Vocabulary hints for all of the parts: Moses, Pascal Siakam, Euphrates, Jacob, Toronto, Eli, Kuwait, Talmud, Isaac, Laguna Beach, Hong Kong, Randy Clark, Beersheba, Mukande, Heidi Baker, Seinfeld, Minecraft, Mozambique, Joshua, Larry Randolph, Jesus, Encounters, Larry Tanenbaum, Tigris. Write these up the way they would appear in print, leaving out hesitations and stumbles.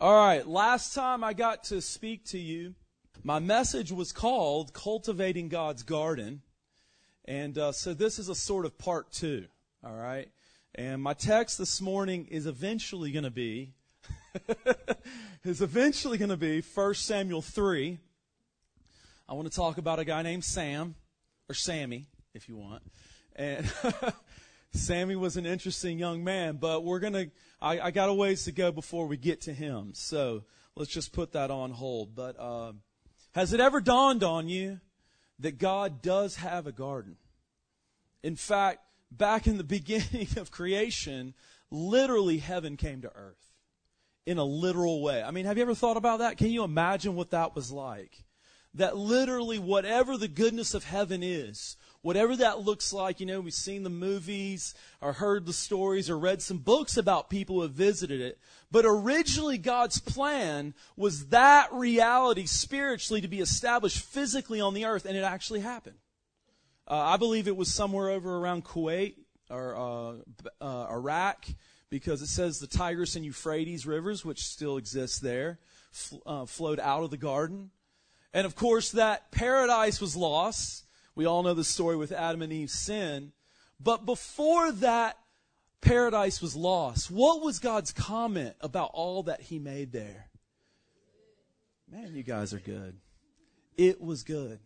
All right, last time I got to speak to you, my message was called Cultivating God's Garden. And so this is a sort of part two, all right? And my text this morning is eventually going to be, 1 Samuel 3. I want to talk about a guy named Sam, or Sammy, if you want. And Sammy was an interesting young man, but we're going to, I got a ways to go before we get to him. So let's just put that on hold. But has it ever dawned on you that God does have a garden? In fact, back in the beginning of creation, literally heaven came to earth in a literal way. I mean, have you ever thought about that? Can you imagine what that was like? That literally whatever the goodness of heaven is, whatever that looks like, you know, we've seen the movies or heard the stories or read some books about people who have visited it. But originally God's plan was that reality spiritually to be established physically on the earth, and it actually happened. I believe it was somewhere over around Kuwait or Iraq, because it says the Tigris and Euphrates rivers, which still exist there, flowed out of the garden. And of course that paradise was lost. We all know the story with Adam and Eve's sin. But before that paradise was lost, what was God's comment about all that he made there? Man, you guys are good. It was good.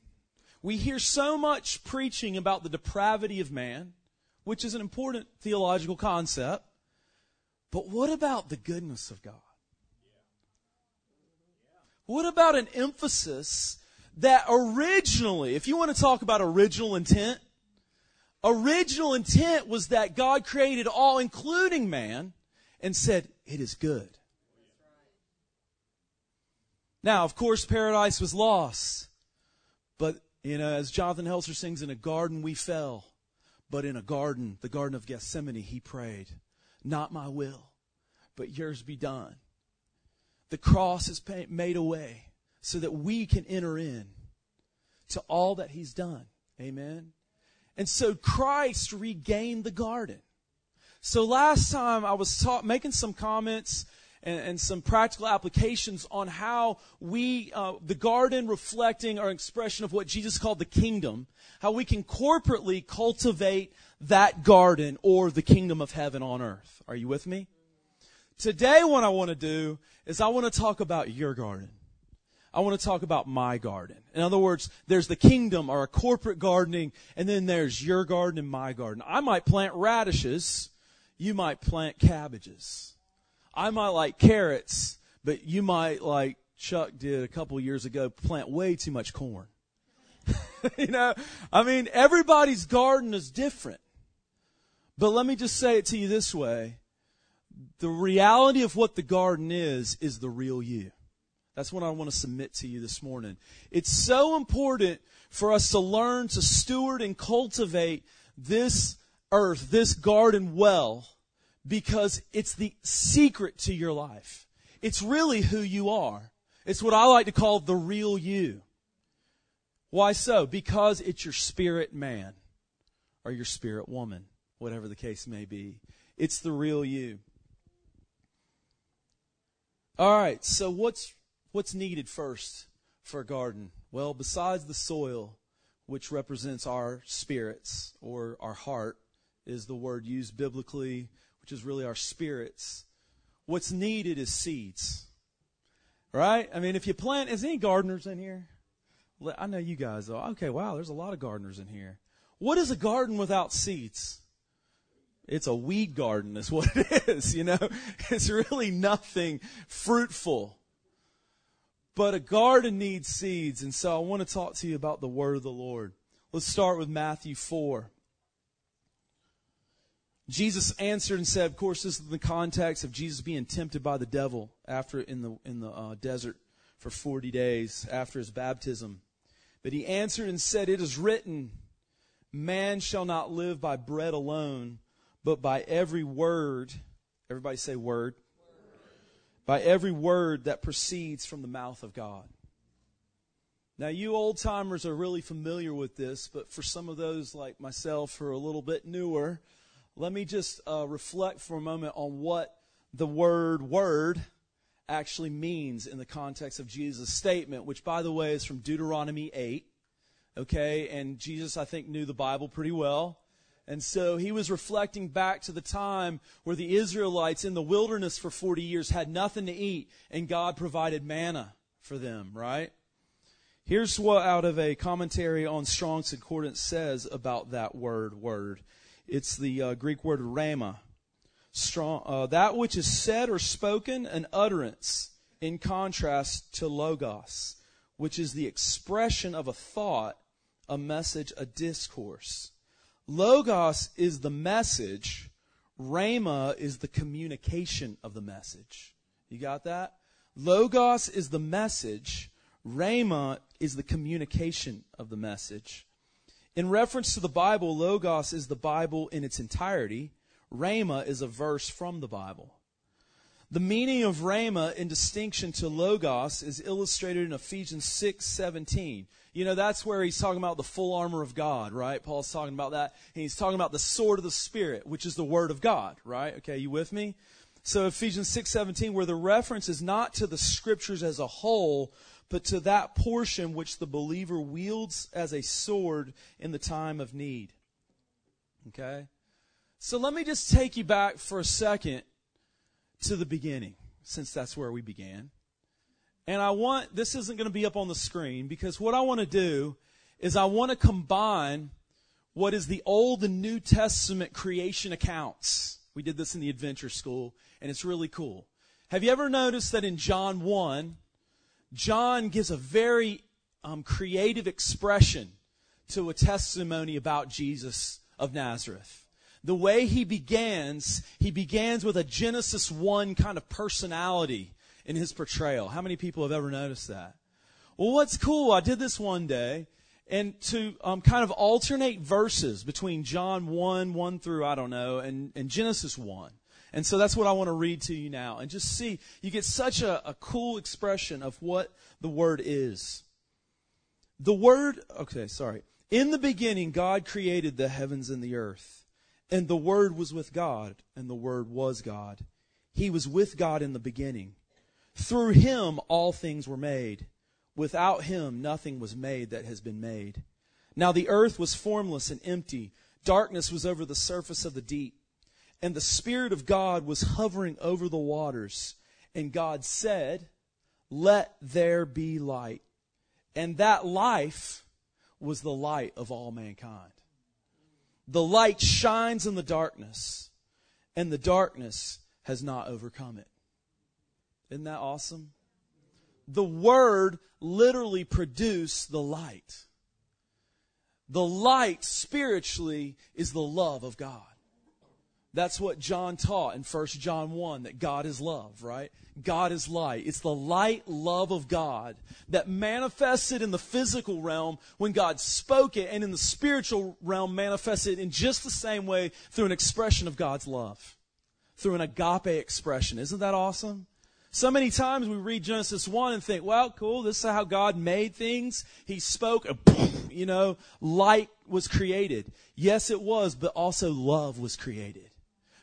We hear so much preaching about the depravity of man, which is an important theological concept. But what about the goodness of God? What about an emphasis that originally, if you want to talk about original intent was that God created all, including man, and said, it is good. Now, of course, paradise was lost. But, you know, as Jonathan Helzer sings, in a garden we fell. But in a garden, the Garden of Gethsemane, he prayed, not my will, but yours be done. The cross is made a way so that we can enter in to all that he's done. Amen. And so Christ regained the garden. So last time I was making some comments and some practical applications on how we, the garden reflecting our expression of what Jesus called the kingdom, how we can corporately cultivate that garden or the kingdom of heaven on earth. Are you with me? Today what I want to do is I want to talk about your garden. I want to talk about my garden. In other words, there's the kingdom or a corporate gardening, and then there's your garden and my garden. I might plant radishes. You might plant cabbages. I might like carrots, but you might, like Chuck did a couple years ago, plant way too much corn. You know, I mean, everybody's garden is different. But let me just say it to you this way. The reality of what the garden is the real you. That's what I want to submit to you this morning. It's so important for us to learn to steward and cultivate this earth, this garden well, because it's the secret to your life. It's really who you are. It's what I like to call the real you. Why so? Because it's your spirit man or your spirit woman, whatever the case may be. It's the real you. All right, so what's needed first for a garden? Well, besides the soil, which represents our spirits or our heart, is the word used biblically, which is really our spirits. What's needed is seeds, right? I mean, if you plant, is any gardeners in here? I know you guys are. Okay, wow, there's a lot of gardeners in here. What is a garden without seeds? It's a weed garden is what it is, you know. It's really nothing fruitful. But a garden needs seeds, and so I want to talk to you about the word of the Lord. Let's start with Matthew 4. Jesus answered and said, of course, this is in the context of Jesus being tempted by the devil after in the desert for 40 days after his baptism. But he answered and said, it is written, man shall not live by bread alone, but by every word. Everybody say word. By every word that proceeds from the mouth of God. Now, you old-timers are really familiar with this, but for some of those like myself who are a little bit newer, let me just reflect for a moment on what the word actually means in the context of Jesus' statement, which, by the way, is from Deuteronomy 8. Okay, and Jesus, I think, knew the Bible pretty well. And so he was reflecting back to the time where the Israelites in the wilderness for 40 years had nothing to eat, and God provided manna for them, right? Here's what out of a commentary on Strong's Concordance says about that word. It's the Greek word rhema. Strong, that which is said or spoken, an utterance, in contrast to logos, which is the expression of a thought, a message, a discourse. Logos is the message. Rhema is the communication of the message. You got that? Logos is the message. Rhema is the communication of the message. In reference to the Bible, logos is the Bible in its entirety. Rhema is a verse from the Bible. The meaning of rhema in distinction to logos is illustrated in Ephesians 6:17. You know, that's where he's talking about the full armor of God, right? Paul's talking about that. And he's talking about the sword of the Spirit, which is the word of God, right? Okay, you with me? So Ephesians 6:17, where the reference is not to the scriptures as a whole, but to that portion which the believer wields as a sword in the time of need. Okay? So let me just take you back for a second to the beginning, since that's where we began. And this isn't going to be up on the screen, because what I want to do is I want to combine what is the Old and New Testament creation accounts. We did this in the Adventure School, and it's really cool. Have you ever noticed that in John 1, John gives a very creative expression to a testimony about Jesus of Nazareth? The way he begins with a Genesis 1 kind of personality in his portrayal. How many people have ever noticed that? Well, what's cool, I did this one day, and to kind of alternate verses between John 1 through, I don't know, and Genesis 1. And so that's what I want to read to you now. And just see, you get such a cool expression of what the Word is. In the beginning, God created the heavens and the earth. And the Word was with God, and the Word was God. He was with God in the beginning. Through Him all things were made. Without Him nothing was made that has been made. Now the earth was formless and empty. Darkness was over the surface of the deep. And the Spirit of God was hovering over the waters. And God said, "Let there be light." And that life was the light of all mankind. The light shines in the darkness, and the darkness has not overcome it. Isn't that awesome? The Word literally produced the light. The light spiritually is the love of God. That's what John taught in 1 John 1, that God is love, right? God is light. It's the light love of God that manifested in the physical realm when God spoke it, and in the spiritual realm manifested in just the same way through an expression of God's love, through an agape expression. Isn't that awesome? So many times we read Genesis 1 and think, well, cool, this is how God made things. He spoke, and boom, you know, light was created. Yes, it was, but also love was created.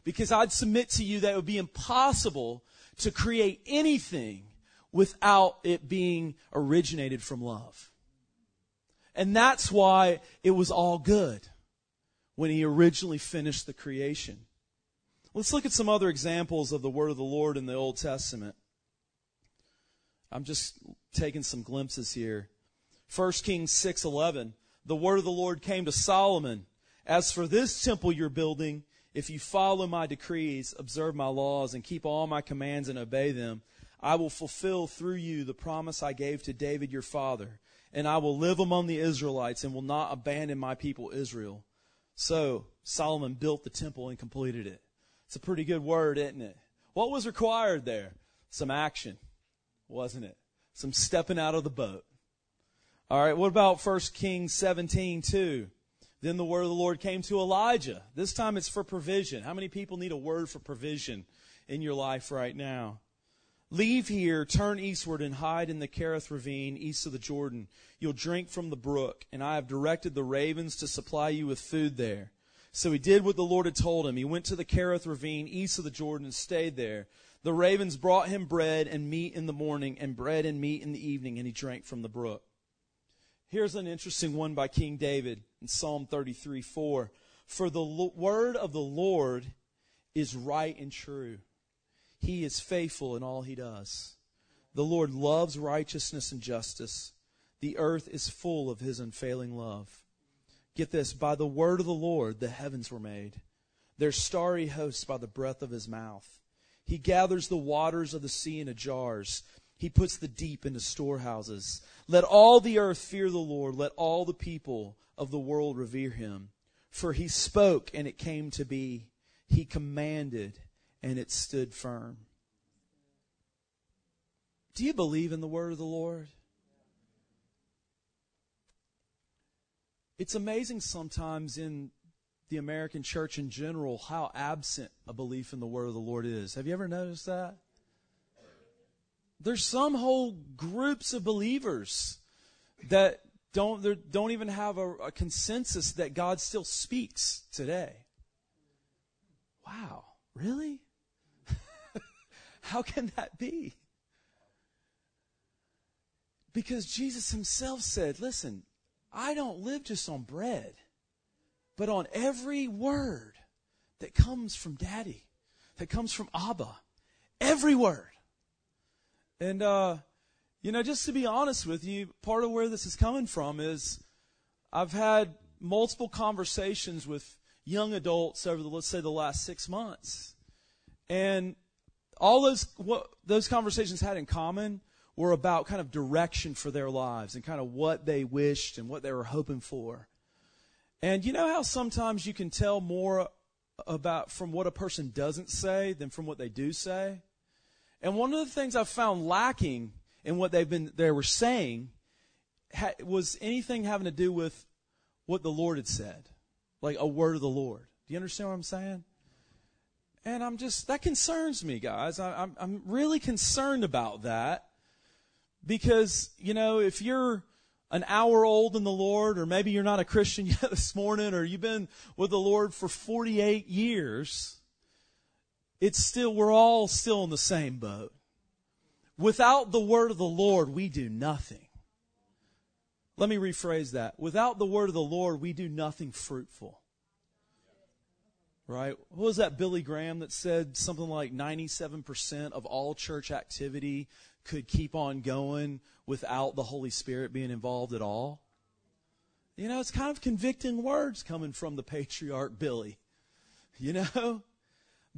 Because I'd submit to you that it would be impossible to create anything without it being originated from love. And that's why it was all good when he originally finished the creation. Let's look at some other examples of the word of the Lord in the Old Testament. I'm just taking some glimpses here. 1 Kings 6:11, the word of the Lord came to Solomon. As for this temple you're building, if you follow my decrees, observe my laws, and keep all my commands and obey them, I will fulfill through you the promise I gave to David your father, and I will live among the Israelites and will not abandon my people Israel. So Solomon built the temple and completed it. It's a pretty good word, isn't it? What was required there? Some action, wasn't it? Some stepping out of the boat. All right, what about 1 Kings 17:2? Then the word of the Lord came to Elijah. This time it's for provision. How many people need a word for provision in your life right now? Leave here, turn eastward, and hide in the Kerith ravine east of the Jordan. You'll drink from the brook, and I have directed the ravens to supply you with food there. So he did what the Lord had told him. He went to the Kerith ravine east of the Jordan and stayed there. The ravens brought him bread and meat in the morning and bread and meat in the evening, and he drank from the brook. Here's an interesting one by King David in Psalm 33:4. For the word of the Lord is right and true. He is faithful in all he does. The Lord loves righteousness and justice. The earth is full of his unfailing love. Get this, by the word of the Lord the heavens were made, their starry hosts by the breath of his mouth. He gathers the waters of the sea into jars. He puts the deep into storehouses. Let all the earth fear the Lord. Let all the people of the world revere him. For he spoke and it came to be. He commanded and it stood firm. Do you believe in the word of the Lord? It's amazing sometimes in the American church in general how absent a belief in the word of the Lord is. Have you ever noticed that? There's some whole groups of believers that don't even have a consensus that God still speaks today. Wow, really? How can that be? Because Jesus himself said, listen, I don't live just on bread, but on every word that comes from Daddy, that comes from Abba, every word. And, just to be honest with you, part of where this is coming from is I've had multiple conversations with young adults over, let's say, the last 6 months. And all those conversations had in common were about kind of direction for their lives and kind of what they wished and what they were hoping for. And you know how sometimes you can tell more about from what a person doesn't say than from what they do say? And one of the things I found lacking in what they were saying was anything having to do with what the Lord had said, like a word of the Lord. Do you understand what I'm saying? And that concerns me, guys. I'm really concerned about that. Because, if you're an hour old in the Lord, or maybe you're not a Christian yet this morning, or you've been with the Lord for 48 years, we're all still in the same boat. Without the word of the Lord, we do nothing. Let me rephrase that. Without the word of the Lord, we do nothing fruitful. Right? What was that Billy Graham that said something like 97% of all church activity could keep on going without the Holy Spirit being involved at all? It's kind of convicting words coming from the patriarch Billy. The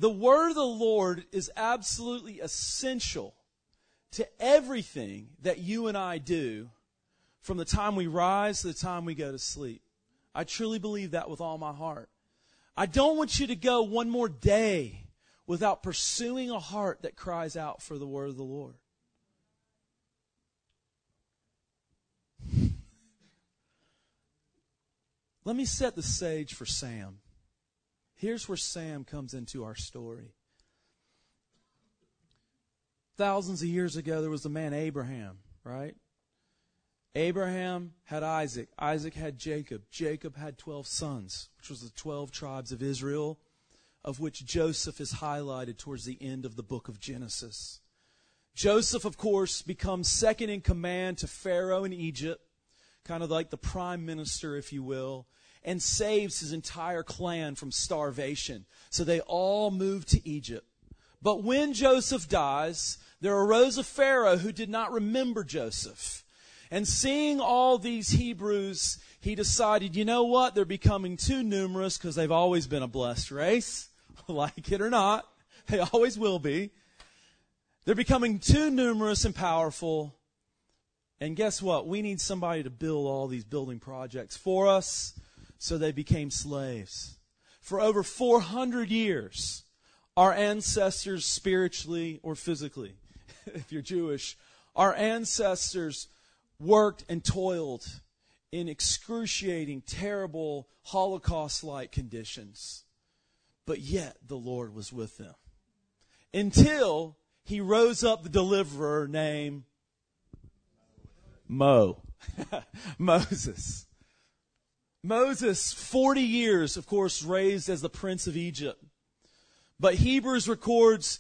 word of the Lord is absolutely essential to everything that you and I do from the time we rise to the time we go to sleep. I truly believe that with all my heart. I don't want you to go one more day without pursuing a heart that cries out for the word of the Lord. Let me set the stage for Sam. Here's where Sam comes into our story. Thousands of years ago, there was the man Abraham, right? Abraham had Isaac. Isaac had Jacob. Jacob had 12 sons, which was the 12 tribes of Israel, of which Joseph is highlighted towards the end of the book of Genesis. Joseph, of course, becomes second in command to Pharaoh in Egypt, kind of like the prime minister, if you will, and saves his entire clan from starvation. So they all move to Egypt. But when Joseph dies, there arose a Pharaoh who did not remember Joseph. And seeing all these Hebrews, he decided, you know what? They're becoming too numerous because they've always been a blessed race. Like it or not, they always will be. They're becoming too numerous and powerful. And guess what? We need somebody to build all these building projects for us. So they became slaves. For over 400 years, our ancestors spiritually or physically, if you're Jewish, our ancestors worked and toiled in excruciating, terrible, Holocaust-like conditions. But yet the Lord was with them. Until he rose up the deliverer named Moses. Moses, 40 years, of course, raised as the prince of Egypt. But Hebrews records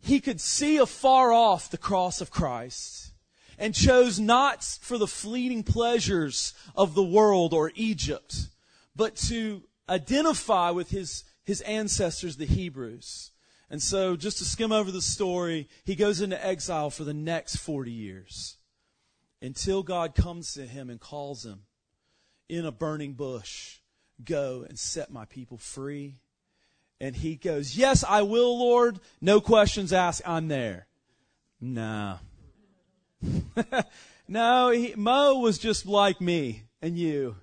he could see afar off the cross of Christ and chose not for the fleeting pleasures of the world or Egypt, but to identify with his ancestors, the Hebrews. And so, just to skim over the story, he goes into exile for the next 40 years until God comes to him and calls him in a burning bush, "Go and set my people free." And he goes, "Yes, I will, Lord. No questions asked. I'm there." Nah. No, Mo was just like me and you.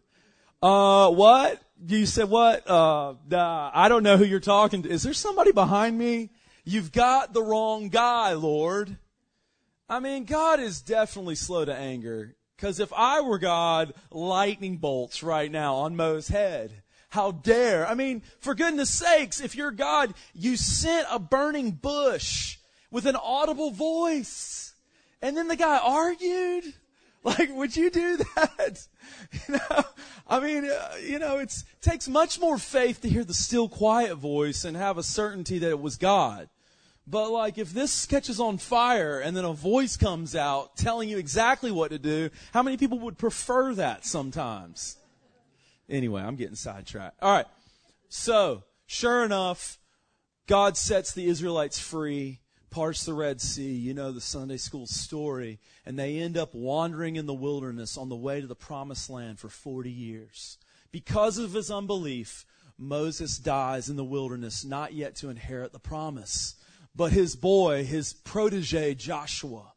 What? You said what? I don't know who you're talking to. Is there somebody behind me? You've got the wrong guy, Lord. I mean, God is definitely slow to anger. Because if I were God, lightning bolts right now on Mo's head. How dare? I mean, for goodness sakes, if you're God, you sent a burning bush with an audible voice. And then the guy argued. Like, would you do that? You know, I mean, it takes much more faith to hear the still quiet voice and have a certainty that it was God. But like, if this catches on fire and then a voice comes out telling you exactly what to do, how many people would prefer that sometimes? Anyway, I'm getting sidetracked. All right. So, sure enough, God sets the Israelites free, parts the Red Sea, you know the Sunday school story, and they end up wandering in the wilderness on the way to the Promised Land for 40 years. Because of his unbelief, Moses dies in the wilderness, not yet to inherit the promise. But his boy, his protege, Joshua,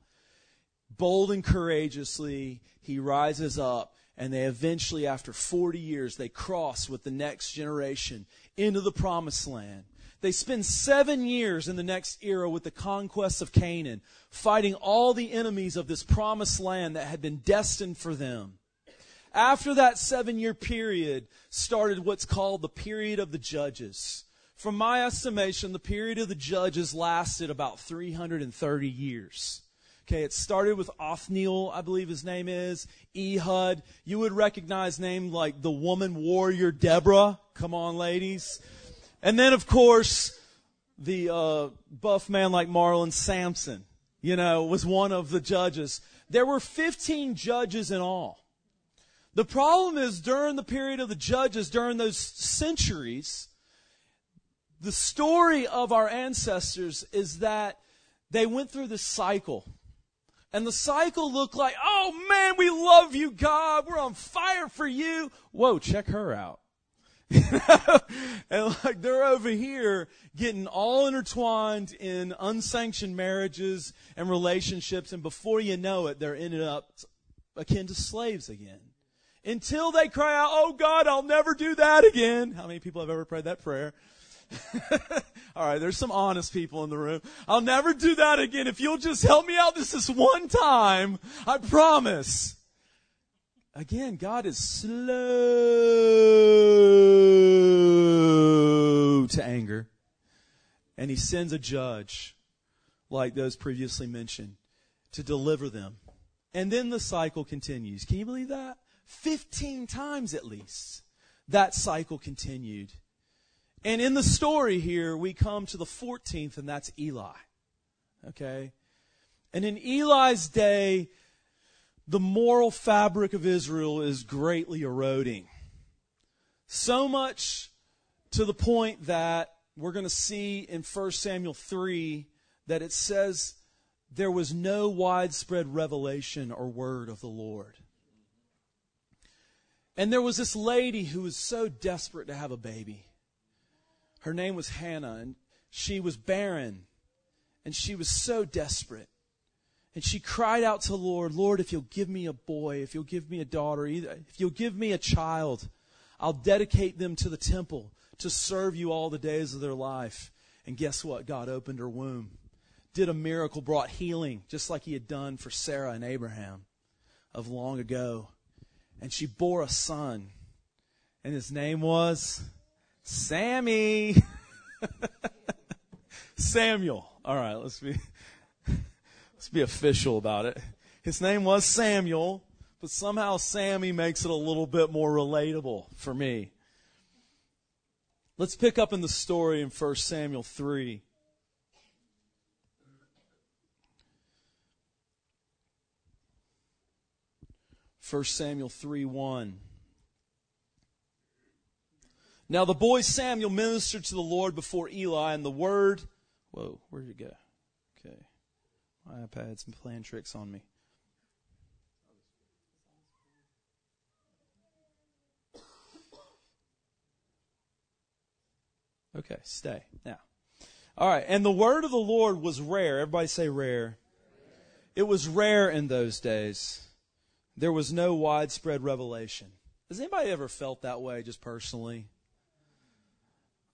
bold and courageously, he rises up, and they eventually, after 40 years, they cross with the next generation into the Promised Land. They spend 7 years in the next era with the conquest of Canaan, fighting all the enemies of this Promised Land that had been destined for them. After that 7-year period started what's called the period of the Judges. From my estimation, the period of the Judges lasted about 330 years. Okay, it started with Othniel, I believe his name is, Ehud. You would recognize names like the woman warrior Deborah. Come on, ladies. And then, of course, the buff man like Marlon, Samson, was one of the judges. There were 15 judges in all. The problem is during the period of the Judges, during those centuries, the story of our ancestors is that they went through this cycle. And the cycle looked like, "Oh man, we love you, God. We're on fire for you. Whoa, check her out." And like they're over here getting all intertwined in unsanctioned marriages and relationships. And before you know it, they're ended up akin to slaves again. Until they cry out, "Oh God, I'll never do that again." How many people have ever prayed that prayer? All right, there's some honest people in the room. "I'll never do that again. If you'll just help me out this one time, I promise." Again, God is slow to anger. And he sends a judge, like those previously mentioned, to deliver them. And then the cycle continues. Can you believe that? 15 times at least, that cycle continued. And in the story here, we come to the 14th, and that's Eli. Okay? And in Eli's day, the moral fabric of Israel is greatly eroding. So much to the point that we're going to see in 1 Samuel 3 that it says there was no widespread revelation or word of the Lord. And there was this lady who was so desperate to have a baby. Her name was Hannah, and she was barren, and she was so desperate. And she cried out to the Lord, "Lord, if you'll give me a boy, if you'll give me a daughter, if you'll give me a child, I'll dedicate them to the temple to serve you all the days of their life." And guess what? God opened her womb, did a miracle, brought healing, just like he had done for Sarah and Abraham of long ago. And she bore a son, and his name was Sammy. Samuel. All right, let's be official about it. His name was Samuel, but somehow Sammy makes it a little bit more relatable for me. Let's pick up in the story in 1 Samuel 3. 1 Samuel 3:1. Now the boy Samuel ministered to the Lord before Eli, and the word... Whoa, where did it go? Okay. My iPad's been playing tricks on me. Okay, stay. Now. All right. And the word of the Lord was rare. Everybody say rare. It was rare in those days. There was no widespread revelation. Has anybody ever felt that way just personally?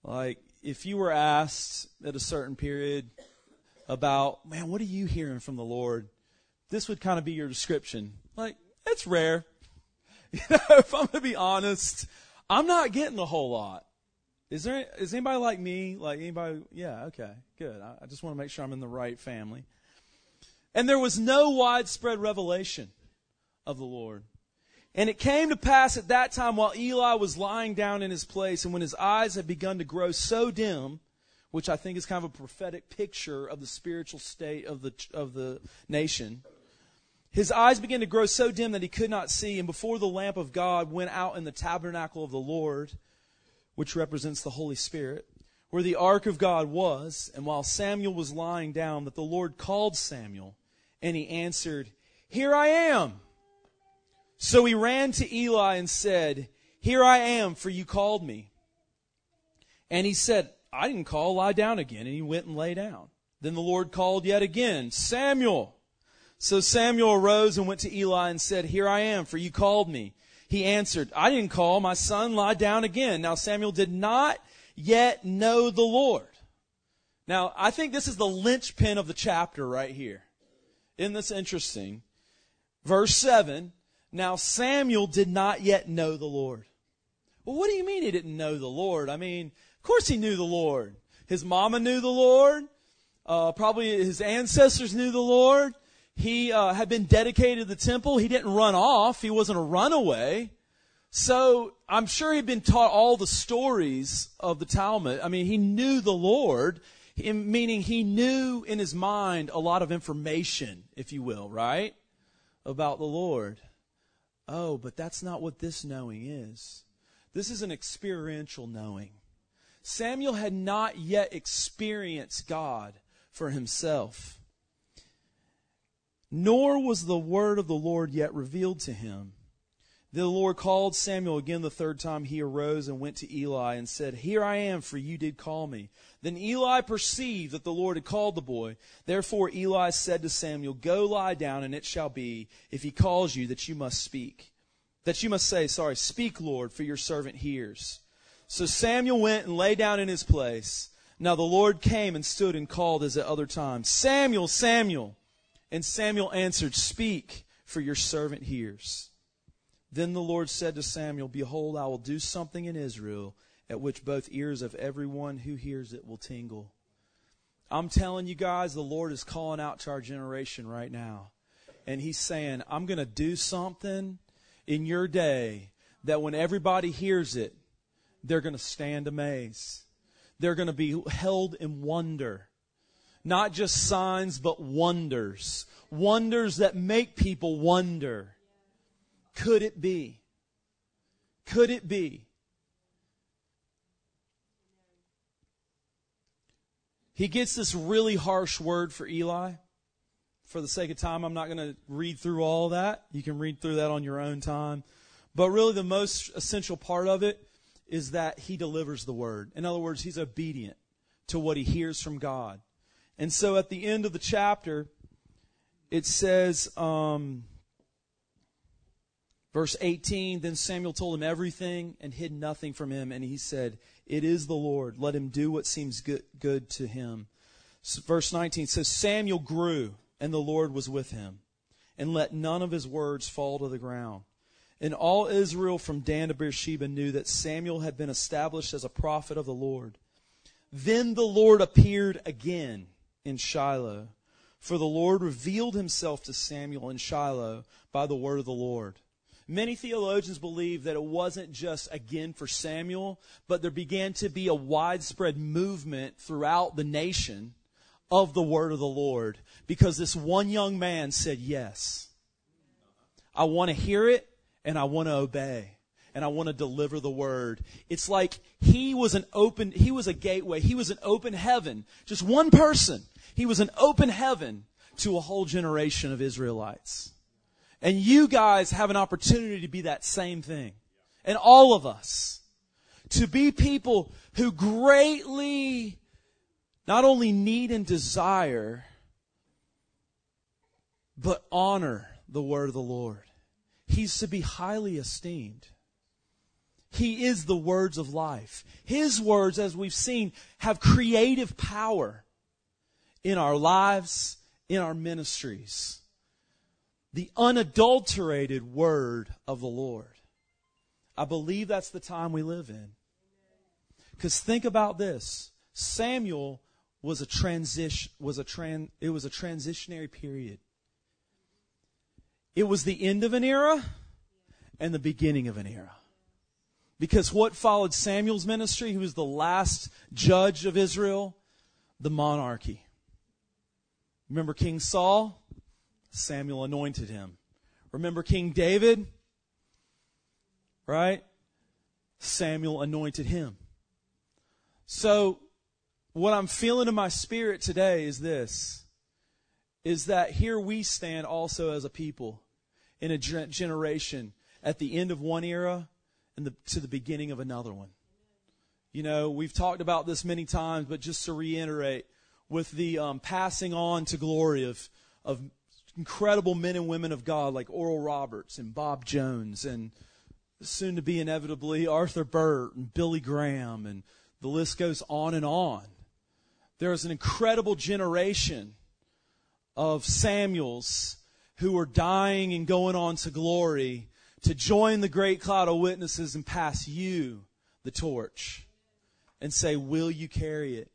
Like, if you were asked at a certain period about, man, what are you hearing from the Lord? This would kind of be your description. Like, it's rare. You know, if I'm going to be honest, I'm not getting a whole lot. Is anybody like me? Like anybody? Yeah, okay, good. I just want to make sure I'm in the right family. And there was no widespread revelation of the Lord. And it came to pass at that time while Eli was lying down in his place, and when his eyes had begun to grow so dim, which I think is kind of a prophetic picture of the spiritual state of the nation, his eyes began to grow so dim that he could not see, and before the lamp of God went out in the tabernacle of the Lord, which represents the Holy Spirit, where the ark of God was, and while Samuel was lying down, that the Lord called Samuel, and he answered, "Here I am." So he ran to Eli and said, "Here I am, for you called me." And he said, "I didn't call, lie down again." And he went and lay down. Then the Lord called yet again, "Samuel." So Samuel arose and went to Eli and said, "Here I am, for you called me." He answered, "I didn't call, my son, lie down again." Now Samuel did not yet know the Lord. Now, I think this is the linchpin of the chapter right here. Isn't this interesting? Verse 7. Now Samuel did not yet know the Lord. Well, what do you mean he didn't know the Lord? I mean, of course he knew the Lord. His mama knew the Lord. Probably his ancestors knew the Lord. He had been dedicated to the temple. He didn't run off. He wasn't a runaway. So I'm sure he'd been taught all the stories of the Talmud. I mean, he knew the Lord, meaning he knew in his mind a lot of information, if you will, right, about the Lord. Oh, but that's not what this knowing is. This is an experiential knowing. Samuel had not yet experienced God for himself, nor was the word of the Lord yet revealed to him. The Lord called Samuel again the third time. He arose and went to Eli and said, "Here I am, for you did call me." Then Eli perceived that the Lord had called the boy. Therefore Eli said to Samuel, "Go lie down, and it shall be, if he calls you, that you must speak. That you must say, Speak, Lord, for your servant hears." So Samuel went and lay down in his place. Now the Lord came and stood and called as at other times, "Samuel, Samuel." And Samuel answered, "Speak, for your servant hears." Then the Lord said to Samuel, "Behold, I will do something in Israel at which both ears of everyone who hears it will tingle." I'm telling you guys, the Lord is calling out to our generation right now. And He's saying, I'm going to do something in your day that when everybody hears it, they're going to stand amazed. They're going to be held in wonder. Not just signs, but wonders. Wonders that make people wonder. Could it be? Could it be? He gets this really harsh word for Eli. For the sake of time, I'm not going to read through all that. You can read through that on your own time. But really the most essential part of it is that he delivers the word. In other words, he's obedient to what he hears from God. And so at the end of the chapter, it says... Verse 18, then Samuel told him everything and hid nothing from him. And he said, "It is the Lord. Let him do what seems good to him." So verse 19 says, Samuel grew and the Lord was with him, and let none of his words fall to the ground. And all Israel from Dan to Beersheba knew that Samuel had been established as a prophet of the Lord. Then the Lord appeared again in Shiloh, for the Lord revealed himself to Samuel in Shiloh by the word of the Lord. Many theologians believe that it wasn't just again for Samuel, but there began to be a widespread movement throughout the nation of the word of the Lord, because this one young man said, "Yes, I want to hear it, and I want to obey, and I want to deliver the word. It's like he was a gateway. He was an open heaven. Just one person. He was an open heaven to a whole generation of Israelites. And you guys have an opportunity to be that same thing. And all of us. To be people who greatly not only need and desire, but honor the word of the Lord. He's to be highly esteemed. He is the words of life. His words, as we've seen, have creative power in our lives, in our ministries. The unadulterated word of the Lord. I believe that's the time we live in. Because think about this. Samuel was it was a transitionary period. It was the end of an era and the beginning of an era. Because what followed Samuel's ministry, who was the last judge of Israel? The monarchy. Remember King Saul? Samuel anointed him. Remember King David? Right? Samuel anointed him. So, what I'm feeling in my spirit today is this, is that here we stand also as a people in a generation at the end of one era and to the beginning of another one. You know, we've talked about this many times, but just to reiterate, with the passing on to glory of incredible men and women of God like Oral Roberts and Bob Jones and soon to be inevitably Arthur Burt and Billy Graham, and the list goes on and on. There is an incredible generation of Samuels who are dying and going on to glory to join the great cloud of witnesses and pass you the torch and say, will you carry it?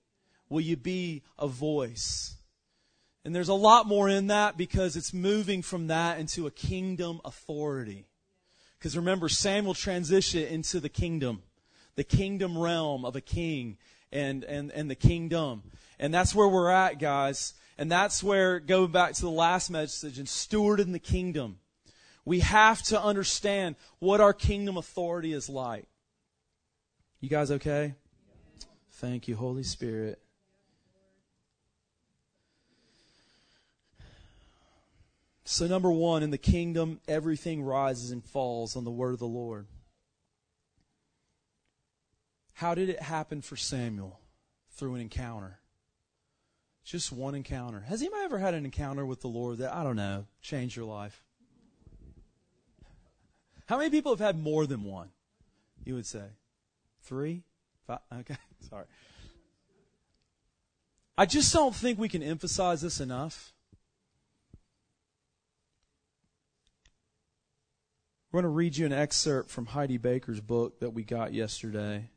Will you be a voice? And there's a lot more in that because it's moving from that into a kingdom authority. Because remember, Samuel transitioned into the kingdom realm of a king and the kingdom. And that's where we're at, guys. And that's where, going back to the last message, and stewarding the kingdom. We have to understand what our kingdom authority is like. You guys okay? Thank you, Holy Spirit. So number one, in the kingdom, everything rises and falls on the word of the Lord. How did it happen for Samuel? Through an encounter. Just one encounter. Has anybody ever had an encounter with the Lord that, I don't know, changed your life? How many people have had more than one, you would say? 3? 5? Okay, sorry. I just don't think we can emphasize this enough. We're going to read you an excerpt from Heidi Baker's book that we got yesterday.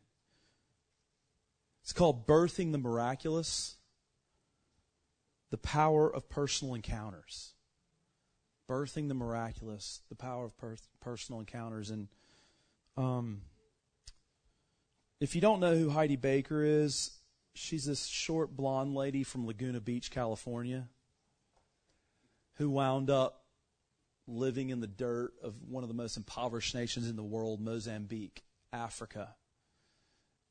It's called Birthing the Miraculous, the Power of Personal Encounters. Birthing the Miraculous, the Power of Personal Encounters. And if you don't know who Heidi Baker is, she's this short blonde lady from Laguna Beach, California, who wound up living in the dirt of one of the most impoverished nations in the world, Mozambique, Africa.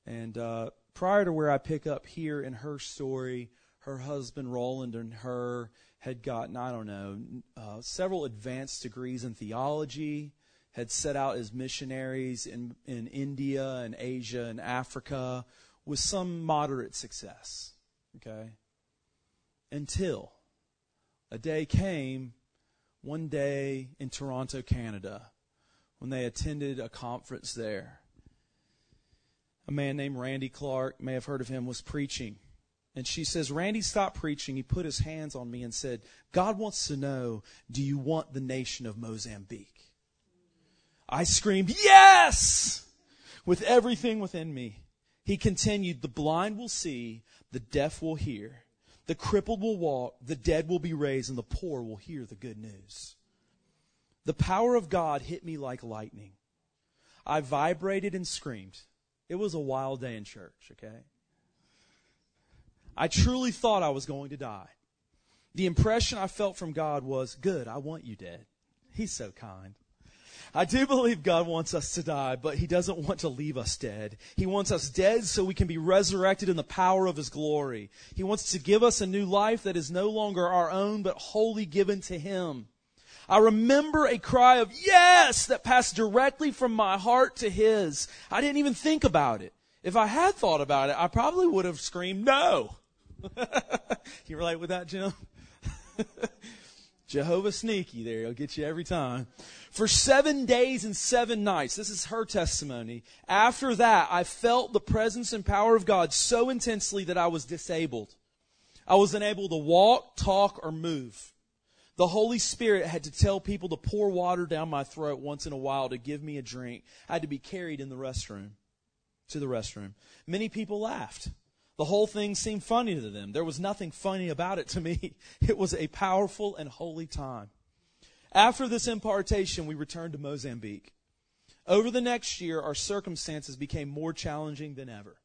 And prior to where I pick up here in her story, her husband Roland and her had gotten, several advanced degrees in theology, had set out as missionaries in India and Asia and Africa with some moderate success, okay? Until a day came, one day in Toronto, Canada, when they attended a conference there. A man named Randy Clark, may have heard of him, was preaching. And she says, Randy stopped preaching. He put his hands on me and said, God wants to know, do you want the nation of Mozambique? I screamed, yes, with everything within me. He continued, the blind will see, the deaf will hear, the crippled will walk, the dead will be raised, and the poor will hear the good news. The power of God hit me like lightning. I vibrated and screamed. It was a wild day in church, okay? I truly thought I was going to die. The impression I felt from God was, good, I want you dead. He's so kind. I do believe God wants us to die, but he doesn't want to leave us dead. He wants us dead so we can be resurrected in the power of his glory. He wants to give us a new life that is no longer our own, but wholly given to him. I remember a cry of yes that passed directly from my heart to his. I didn't even think about it. If I had thought about it, I probably would have screamed no. You relate with that, Jim? Jehovah sneaky there. He'll get you every time. For 7 days and 7 nights, this is her testimony. After that, I felt the presence and power of God so intensely that I was disabled. I was unable to walk, talk, or move. The Holy Spirit had to tell people to pour water down my throat once in a while to give me a drink. I had to be carried in the restroom, to the restroom. Many people laughed. The whole thing seemed funny to them. There was nothing funny about it to me. It was a powerful and holy time. After this impartation, we returned to Mozambique. Over the next year, our circumstances became more challenging than ever.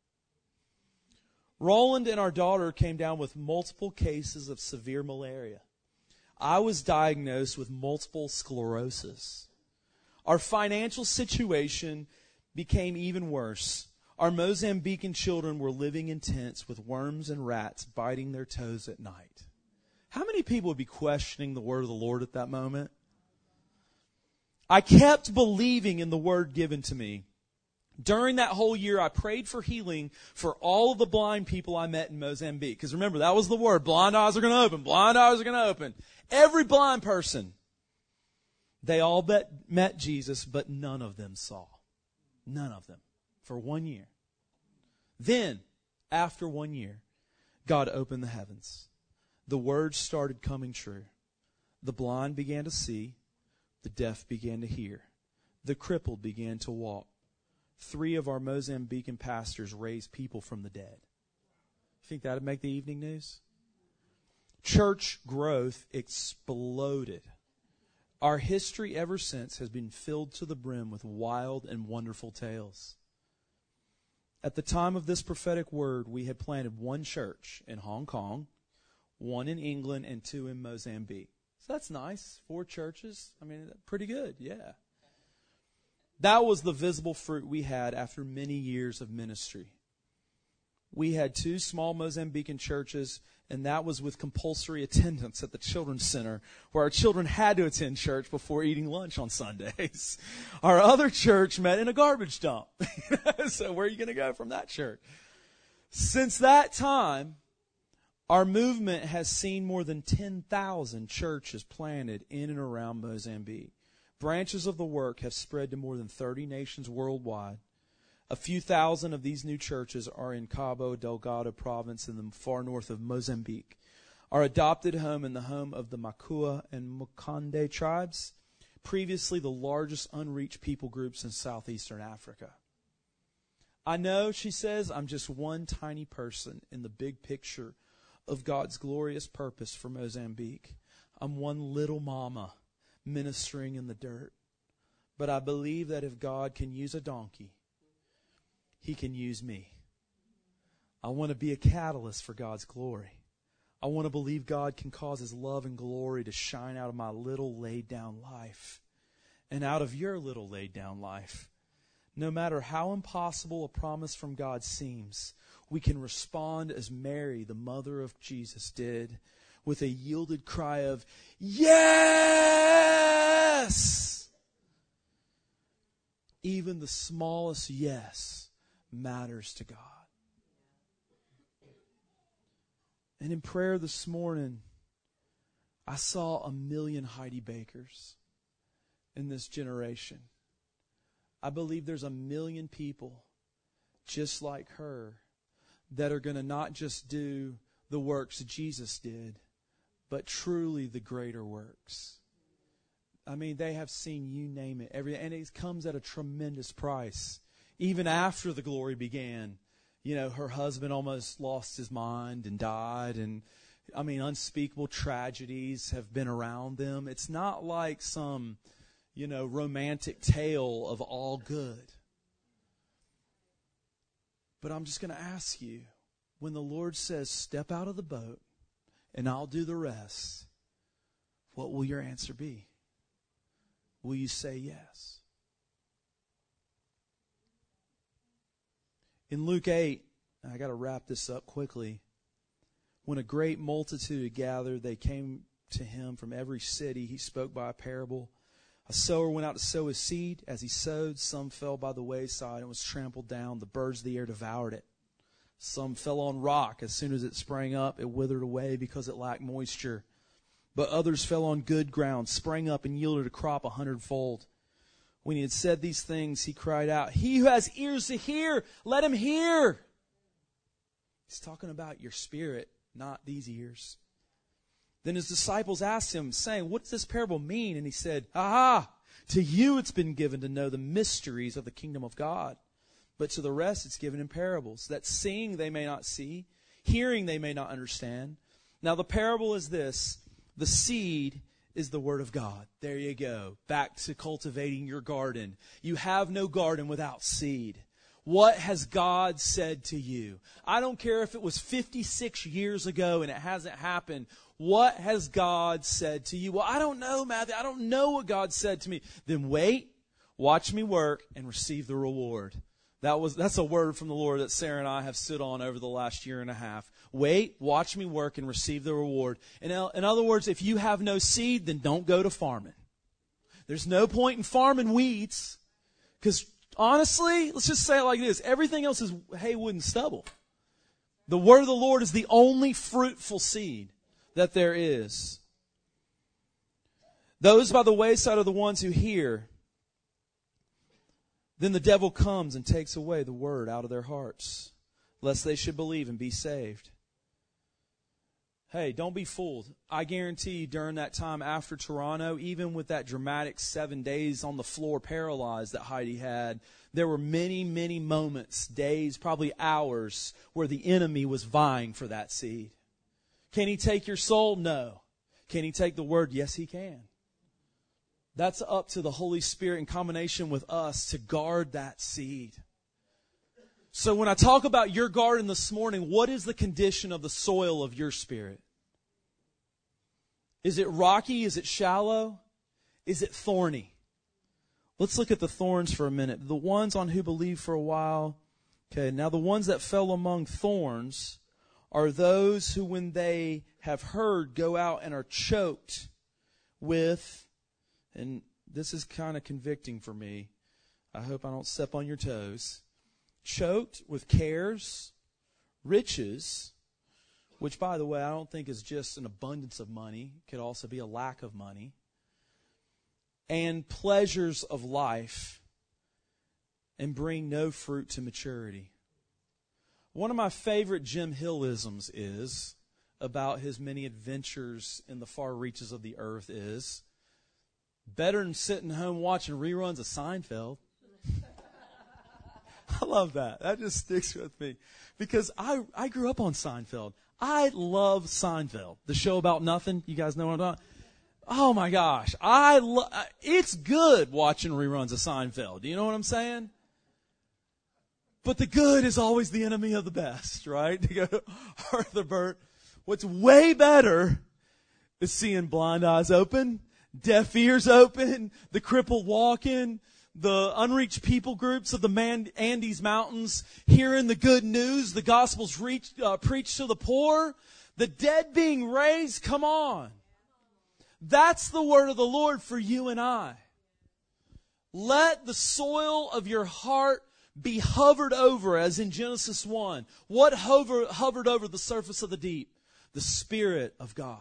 Roland and our daughter came down with multiple cases of severe malaria. I was diagnosed with multiple sclerosis. Our financial situation became even worse. Our Mozambican children were living in tents with worms and rats biting their toes at night. How many people would be questioning the word of the Lord at that moment? I kept believing in the word given to me. During that whole year, I prayed for healing for all of the blind people I met in Mozambique. Because remember, that was the word. Blind eyes are going to open. Blind eyes are going to open. Every blind person. They all met Jesus, but none of them saw. None of them. For 1 year. Then, after 1 year, God opened the heavens. The words started coming true. The blind began to see. The deaf began to hear. The crippled began to walk. 3 of our Mozambican pastors raised people from the dead. Think that would make the evening news? Church growth exploded. Our history ever since has been filled to the brim with wild and wonderful tales. At the time of this prophetic word, we had planted 1 church in Hong Kong, 1 in England, and 2 in Mozambique. So that's nice. 4 churches. I mean, pretty good, yeah. That was the visible fruit we had after many years of ministry. We had 2 small Mozambican churches, and that was with compulsory attendance at the children's center, where our children had to attend church before eating lunch on Sundays. Our other church met in a garbage dump. So where are you going to go from that church? Since that time, our movement has seen more than 10,000 churches planted in and around Mozambique. Branches of the work have spread to more than 30 nations worldwide. A few thousand of these new churches are in Cabo Delgado province in the far north of Mozambique. Our adopted home and the home of the Makua and Mukande tribes, previously the largest unreached people groups in southeastern Africa. I know, she says, I'm just one tiny person in the big picture of God's glorious purpose for Mozambique. I'm one little mama ministering in the dirt. But I believe that if God can use a donkey, he can use me. I want to be a catalyst for God's glory. I want to believe God can cause his love and glory to shine out of my little laid down life and out of your little laid down life. No matter how impossible a promise from God seems, we can respond as Mary, the mother of Jesus, did with a yielded cry of, yes! Even the smallest yes matters to God. And in prayer this morning, I saw a million Heidi Bakers in this generation. I believe there's a million people just like her that are going to not just do the works Jesus did, but truly the greater works. I mean, they have seen, you name it, everything, and it comes at a tremendous price. Even after the glory began, you know, her husband almost lost his mind and died. And, I mean, unspeakable tragedies have been around them. It's not like some, you know, romantic tale of all good. But I'm just going to ask you, when the Lord says, step out of the boat and I'll do the rest, what will your answer be? Will you say yes? In Luke 8, I got to wrap this up quickly. When a great multitude gathered, they came to him from every city. He spoke by a parable. A sower went out to sow his seed. As he sowed, some fell by the wayside and was trampled down. The birds of the air devoured it. Some fell on rock. As soon as it sprang up, it withered away because it lacked moisture. But others fell on good ground, sprang up, and yielded a crop 100-fold. When he had said these things, he cried out, "He who has ears to hear, let him hear." He's talking about your spirit, not these ears. Then his disciples asked him, saying, "What does this parable mean?" And he said, "Aha! To you it's been given to know the mysteries of the kingdom of God. But to the rest it's given in parables, that seeing they may not see, hearing they may not understand." Now the parable is this: the seed is the word of God. There you go. Back to cultivating your garden. You have no garden without seed. What has God said to you? I don't care if it was 56 years ago and it hasn't happened. What has God said to you? Well, I don't know, Matthew. I don't know what God said to me. Then wait, watch me work, and receive the reward. That's a word from the Lord that Sarah and I have stood on over the last year and a half. Wait, watch me work, and receive the reward. And in other words, if you have no seed, then don't go to farming. There's no point in farming weeds, because honestly, let's just say it like this. Everything else is hay, wood, and stubble. The word of the Lord is the only fruitful seed that there is. Those by the wayside are the ones who hear. Then the devil comes and takes away the word out of their hearts, lest they should believe and be saved. Hey, don't be fooled. I guarantee you during that time after Toronto, even with that dramatic 7 days on the floor paralyzed that Heidi had, there were many, many moments, days, probably hours, where the enemy was vying for that seed. Can he take your soul? No. Can he take the word? Yes, he can. That's up to the Holy Spirit in combination with us to guard that seed. So when I talk about your garden this morning, what is the condition of the soil of your spirit? Is it rocky? Is it shallow? Is it thorny? Let's look at the thorns for a minute. The ones on who believed for a while. Okay, now the ones that fell among thorns are those who, when they have heard, go out and are choked with. And this is kind of convicting for me. I hope I don't step on your toes. Choked with cares, riches, which, by the way, I don't think is just an abundance of money. It could also be a lack of money. And pleasures of life, and bring no fruit to maturity. One of my favorite Jim Hillisms is, about his many adventures in the far reaches of the earth is, better than sitting home watching reruns of Seinfeld. I love that. That just sticks with me. Because I grew up on Seinfeld. I love Seinfeld. The show about nothing. You guys know what I'm talking about? Oh, my gosh. It's good watching reruns of Seinfeld. Do you know what I'm saying? But the good is always the enemy of the best, right? To go to Arthur Burt. What's way better is seeing blind eyes open, deaf ears open, the crippled walking, the unreached people groups of the Andes Mountains, hearing the good news, the gospel's preached to the poor, the dead being raised. Come on. That's the word of the Lord for you and I. Let the soil of your heart be hovered over, as in Genesis 1. What hovered over the surface of the deep? The Spirit of God.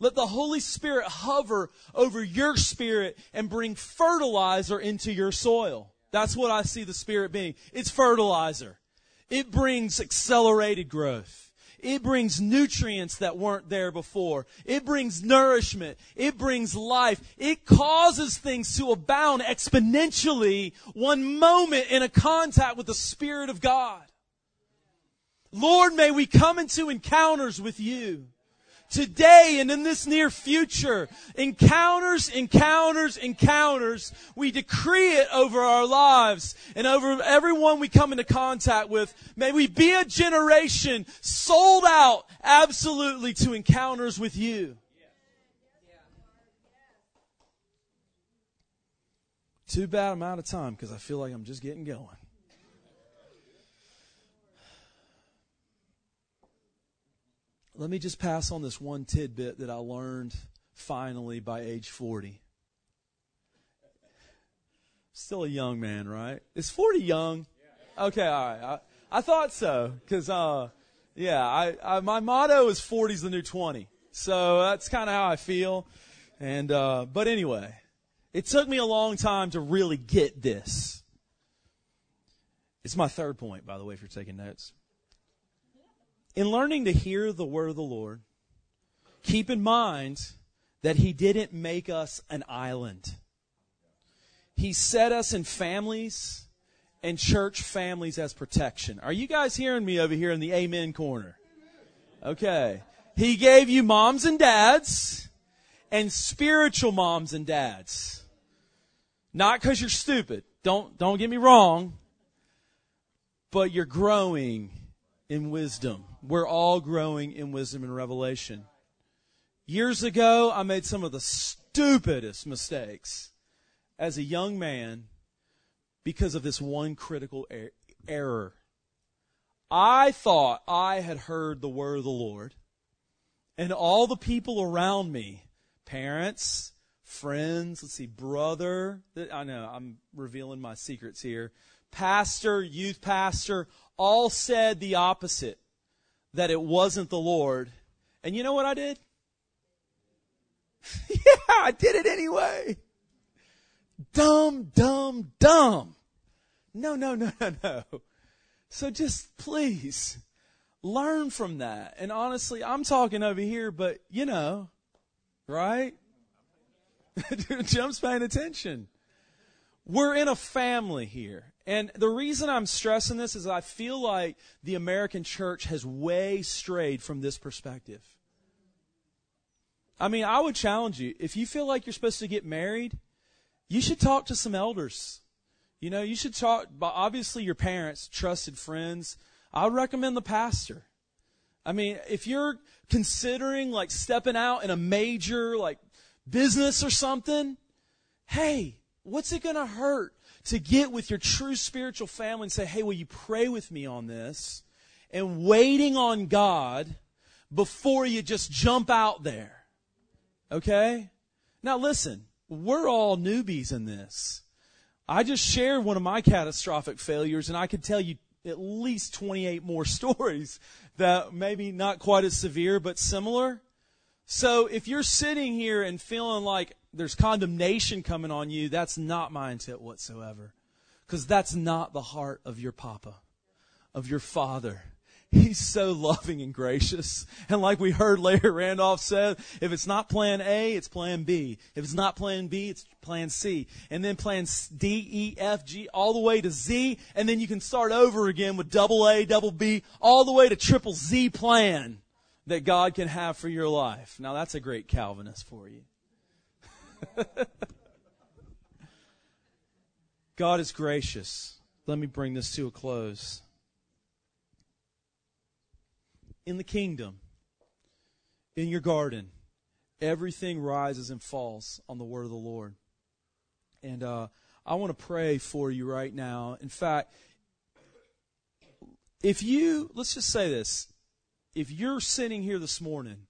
Let the Holy Spirit hover over your spirit and bring fertilizer into your soil. That's what I see the Spirit being. It's fertilizer. It brings accelerated growth. It brings nutrients that weren't there before. It brings nourishment. It brings life. It causes things to abound exponentially one moment in a contact with the Spirit of God. Lord, may we come into encounters with you. Today and in this near future, encounters, we decree it over our lives and over everyone we come into contact with. May we be a generation sold out absolutely to encounters with you. Too bad I'm out of time because I feel like I'm just getting going. Let me just pass on this one tidbit that I learned finally by age 40. Still a young man, right? Is 40 young? Okay, all right. I thought so because, my motto is 40's the new 20. So that's kind of how I feel. And but anyway, it took me a long time to really get this. It's my third point, by the way, if you're taking notes. In learning to hear the word of the Lord, keep in mind that He didn't make us an island. He set us in families and church families as protection. Are you guys hearing me over here in the amen corner? Okay. He gave you moms and dads and spiritual moms and dads. Not because you're stupid. Don't get me wrong. But you're growing in wisdom. We're all growing in wisdom and revelation. Years ago, I made some of the stupidest mistakes as a young man because of this one critical error. I thought I had heard the word of the Lord, and all the people around me, parents, friends, brother, I know I'm revealing my secrets here, pastor, youth pastor, all said the opposite, that it wasn't the Lord. And you know what I did? Yeah, I did it anyway. Dumb. No. So just please learn from that. And honestly, I'm talking over here, but you know, right? Jim's paying attention. We're in a family here. And the reason I'm stressing this is I feel like the American church has way strayed from this perspective. I mean, I would challenge you, if you feel like you're supposed to get married, you should talk to some elders. You know, you should talk, obviously your parents, trusted friends. I would recommend the pastor. I mean, if you're considering like stepping out in a major like business or something, hey, what's it going to hurt to get with your true spiritual family and say, hey, will you pray with me on this? And waiting on God before you just jump out there. Okay? Now listen, we're all newbies in this. I just shared one of my catastrophic failures, and I could tell you at least 28 more stories that maybe not quite as severe, but similar. So if you're sitting here and feeling like there's condemnation coming on you, that's not my intent whatsoever. Because that's not the heart of your papa, of your father. He's so loving and gracious. And like we heard Larry Randolph said, if it's not plan A, it's plan B. If it's not plan B, it's plan C. And then plan D, E, F, G, all the way to Z. And then you can start over again with double A, double B, all the way to triple Z plan that God can have for your life. Now, that's a great Calvinist for you. God is gracious. Let me bring this to a close. In the kingdom, in your garden, everything rises and falls on the word of the Lord. And I want to pray for you right now. In fact, let's just say this. If you're sitting here this morning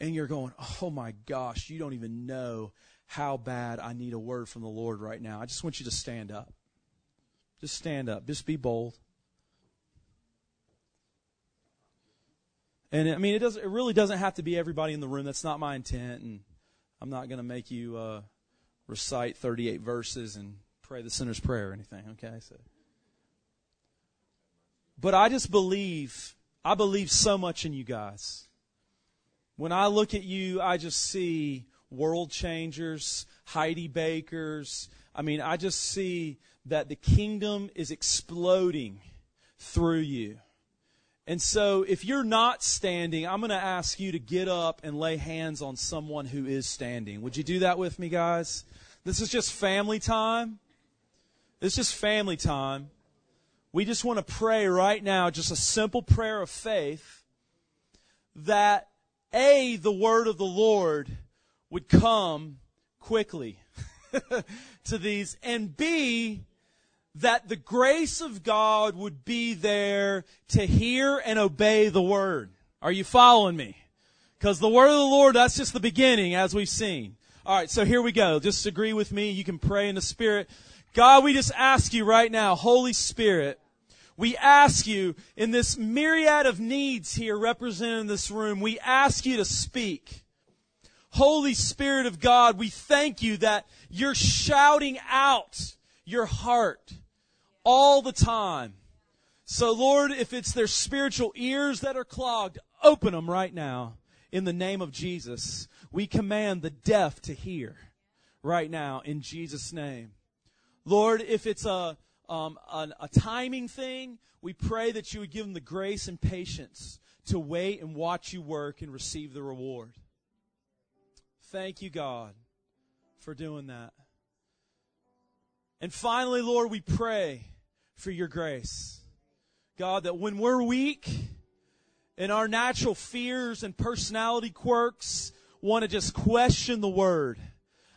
and you're going, oh my gosh, you don't even know how bad I need a word from the Lord right now, I just want you to stand up. Just stand up. Just be bold. And I mean, it really doesn't have to be everybody in the room. That's not my intent, and I'm not going to make you recite 38 verses and pray the sinner's prayer or anything. Okay, so. But I believe so much in you guys. When I look at you, I just see world changers, Heidi Bakers. I mean, I just see that the kingdom is exploding through you. And so if you're not standing, I'm going to ask you to get up and lay hands on someone who is standing. Would you do that with me, guys? This is just family time. It's just family time. We just want to pray right now, just a simple prayer of faith that, A, the word of the Lord would come quickly. to these, and B, that the grace of God would be there to hear and obey the word. Are you following me? Because the word of the Lord, that's just the beginning, as we've seen. All right, so here we go. Just agree with me. You can pray in the Spirit. God, we just ask you right now, Holy Spirit, we ask you in this myriad of needs here represented in this room, we ask you to speak. Holy Spirit of God, we thank you that you're shouting out your heart all the time. So, Lord, if it's their spiritual ears that are clogged, open them right now. In the name of Jesus, we command the deaf to hear right now in Jesus' name. Lord, if it's a timing thing, we pray that you would give them the grace and patience to wait and watch you work and receive the reward. Thank you, God, for doing that. And finally, Lord, we pray for your grace. God, that when we're weak and our natural fears and personality quirks want to just question the word,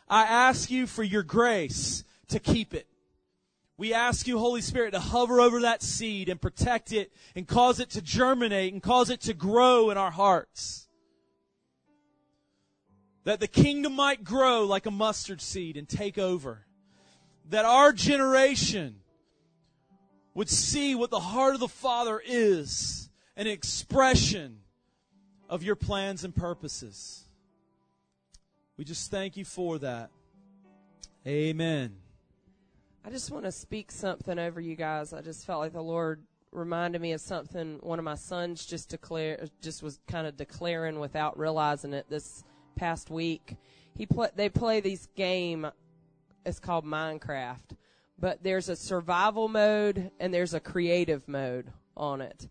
I ask you for your grace to keep it. We ask you, Holy Spirit, to hover over that seed and protect it and cause it to germinate and cause it to grow in our hearts. That the kingdom might grow like a mustard seed and take over. That our generation would see what the heart of the Father is, an expression of your plans and purposes. We just thank you for that. Amen. I just want to speak something over you guys. I just felt like the Lord reminded me of something one of my sons was kind of declaring without realizing it this past week. They play this game. It's called Minecraft, but there's a survival mode and there's a creative mode on it.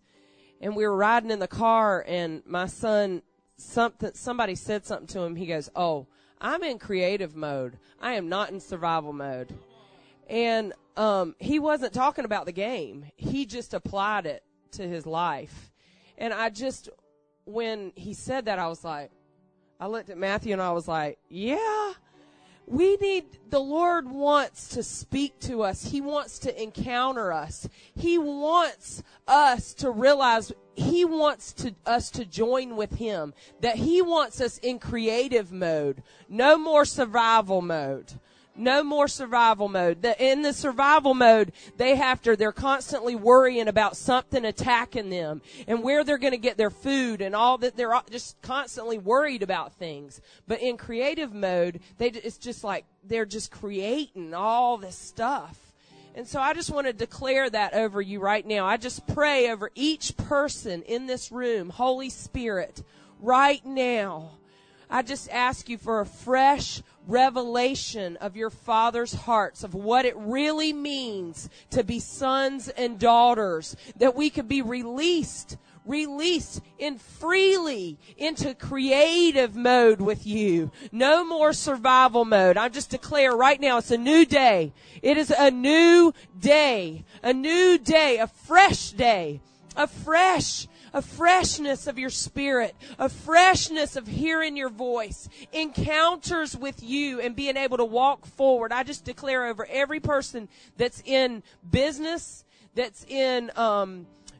And we were riding in the car, and my son, somebody said something to him. He goes, "Oh, I'm in creative mode. I am not in survival mode." And he wasn't talking about the game. He just applied it to his life. And when he said that, I looked at Matthew and I was like, yeah, the Lord wants to speak to us. He wants to encounter us. He wants us to realize us to join with him, that he wants us in creative mode, no more survival mode. No more survival mode. In the survival mode, they're constantly worrying about something attacking them and where they're going to get their food and all that. They're just constantly worried about things. But in creative mode, it's just like they're just creating all this stuff. And so I just want to declare that over you right now. I just pray over each person in this room, Holy Spirit, right now. I just ask you for a fresh revelation of your Father's hearts, of what it really means to be sons and daughters, that we could be released in freely into creative mode with you. No more survival mode. I just declare right now, it's a new day. It is a new day, a fresh day, a freshness of your spirit, a freshness of hearing your voice, encounters with you and being able to walk forward. I just declare over every person that's in business, that's in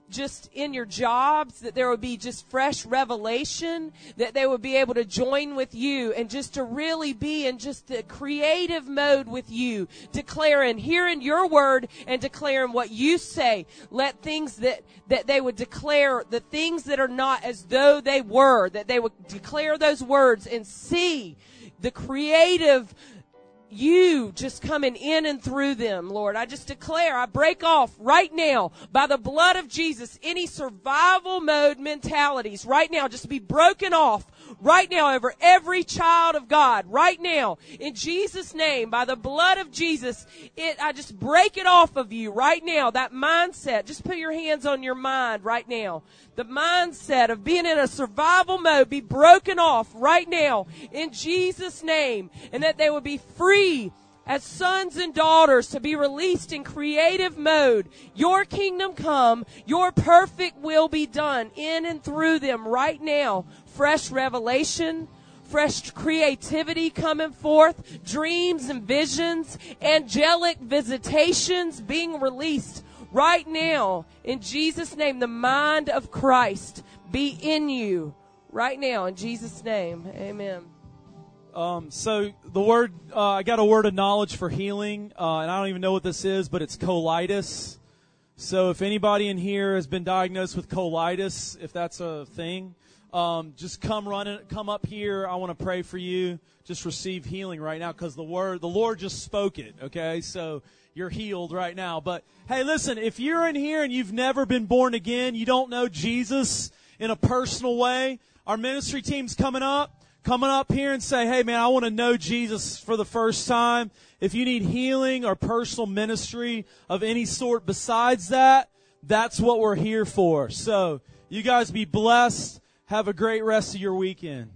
just in your jobs, that there would be just fresh revelation, that they would be able to join with you and just to really be in just the creative mode with you, declaring, hearing your word and declaring what you say. Let things that they would declare, the things that are not as though they were, that they would declare those words and see the creative you just coming in and through them, Lord. I just declare, I break off right now by the blood of Jesus any survival mode mentalities right now, just be broken off right now over every child of God right now in Jesus' name, by the blood of Jesus. I just break it off of you right now, that mindset. Just put your hands on your mind right now. The mindset of being in a survival mode be broken off right now in Jesus' name, and that they would be free as sons and daughters to be released in creative mode. Your kingdom come, your perfect will be done in and through them right now. Fresh revelation, fresh creativity coming forth, dreams and visions, angelic visitations being released right now. In Jesus' name, the mind of Christ be in you right now. In Jesus' name, amen. So the word, I got a word of knowledge for healing, and I don't even know what this is, but it's colitis. So if anybody in here has been diagnosed with colitis, if that's a thing, just come up here. I want to pray for you. Just receive healing right now, because the Lord just spoke it. Okay, so you're healed right now. But hey, listen, if you're in here and you've never been born again, you don't know Jesus in a personal way, our ministry team's coming up. Coming up here and say, hey, man, I want to know Jesus for the first time. If you need healing or personal ministry of any sort besides that, that's what we're here for. So you guys be blessed. Have a great rest of your weekend.